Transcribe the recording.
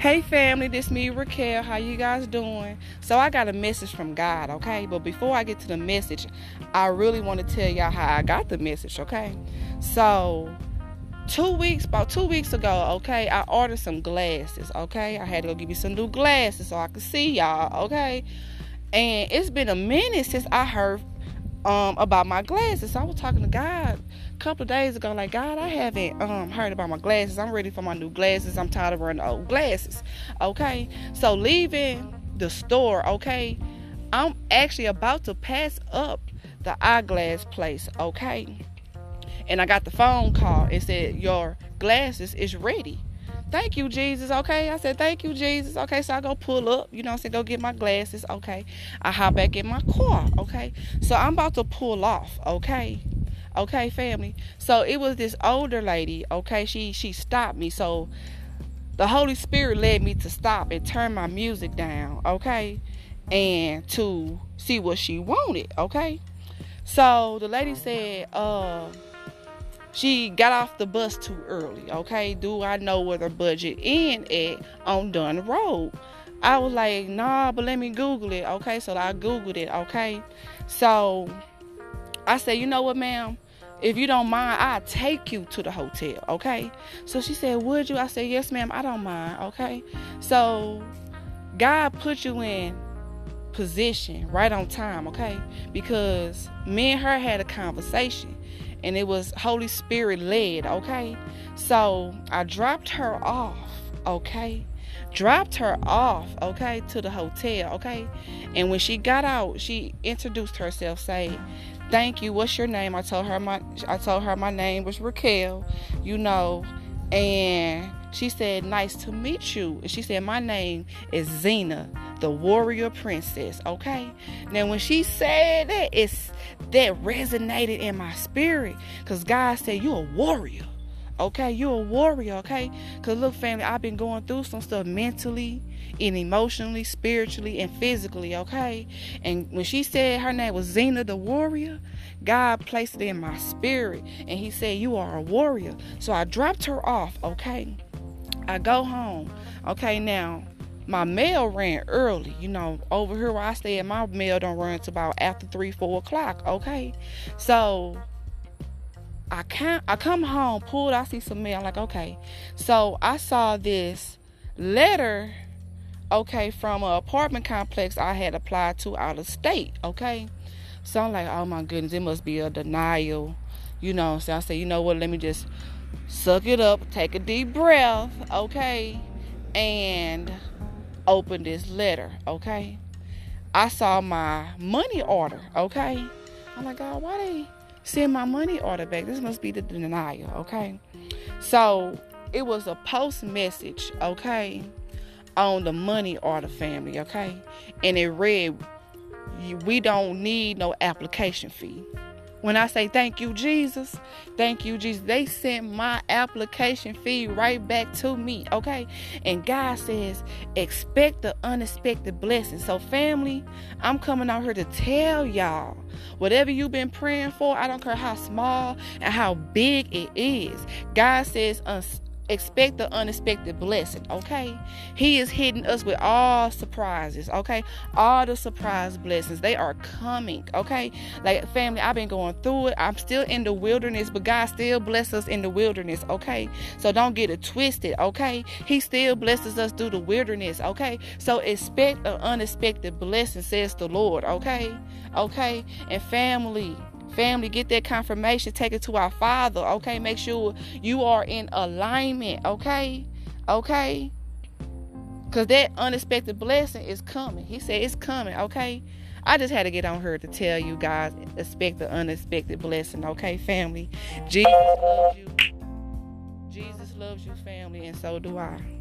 Hey family, this me, Raquel. How you guys doing? So I got a message from God, okay? But before I get to the message, I really want to tell y'all how I got the message, okay? So about 2 weeks ago, okay, I ordered some glasses, okay? I had to go give me some new glasses so I could see y'all, okay? And it's been a minute since I heard about my glasses. So I was talking to God a couple of days ago, like, God, I haven't heard about my glasses. I'm ready for my new glasses. I'm tired of wearing old glasses, okay? So leaving the store, okay, I'm actually about to pass up the eyeglass place, okay? And I got the phone call. It said, your glasses is ready. Thank you, Jesus, okay? I said, thank you, Jesus, okay? So I go pull up, you know what I'm saying, go get my glasses, okay? I hop back in my car, okay? So I'm about to pull off, okay? Okay, family? So it was this older lady, okay? She stopped me, so the Holy Spirit led me to stop and turn my music down, okay? And to see what she wanted, okay? So the lady said, she got off the bus too early, okay? Do I know where the budget end at on Dunn Road? I was like, nah, but let me Google it, okay? So I Googled it, okay? So I said, you know what, ma'am? If you don't mind, I'll take you to the hotel, okay? So she said, would you? I said, yes, ma'am, I don't mind, okay? So God put you in position right on time, okay? Because me and her had a conversation. And it was Holy Spirit led, okay? So I dropped her off, okay? To the hotel, okay? And when she got out, she introduced herself, saying, thank you, what's your name? I told her my name was Raquel, you know, and she said, nice to meet you. And she said, my name is Xena, the warrior princess, okay? Now, when she said that, that resonated in my spirit, because God said, you're a warrior, okay? You're a warrior, okay? Because, look, family, I've been going through some stuff mentally and emotionally, spiritually, and physically, okay? And when she said her name was Xena the warrior, God placed it in my spirit, and he said, you are a warrior. So I dropped her off, okay? I go home, okay? Now, my mail ran early, you know, over here where I stay, my mail don't run until about after 3-4 o'clock, okay? So I come home, pulled, I see some mail, I'm like, okay. So I saw this letter, okay, from an apartment complex I had applied to out of state, okay? So I'm like, oh my goodness, it must be a denial, you know? So I said, you know what, let me just suck it up, take a deep breath, okay, and open this letter, okay? I saw my money order, okay? I'm like, God, why they send my money order back? This must be the denial, okay? So it was a post message, okay, on the money order, family, okay? And it read, we don't need no application fee. When I say thank you, Jesus, they sent my application fee right back to me, okay? And God says, expect the unexpected blessing. So, family, I'm coming out here to tell y'all, whatever you've been praying for, I don't care how small and how big it is, God says expect the unexpected blessing, okay? He is hitting us with all surprises, okay? All the surprise blessings, they are coming, okay? Like, family, I've been going through it. I'm still in the wilderness, but God still blesses us in the wilderness, okay? So don't get it twisted, okay? He still blesses us through the wilderness, okay? So expect an unexpected blessing, says the Lord, okay? Okay? And family, get that confirmation, take it to our Father, okay? Make sure you are in alignment, okay? Because that unexpected blessing is coming. He said it's coming, okay? I just had to get on here to tell you guys, expect the unexpected blessing, okay, family? Jesus loves you, family, and so do I.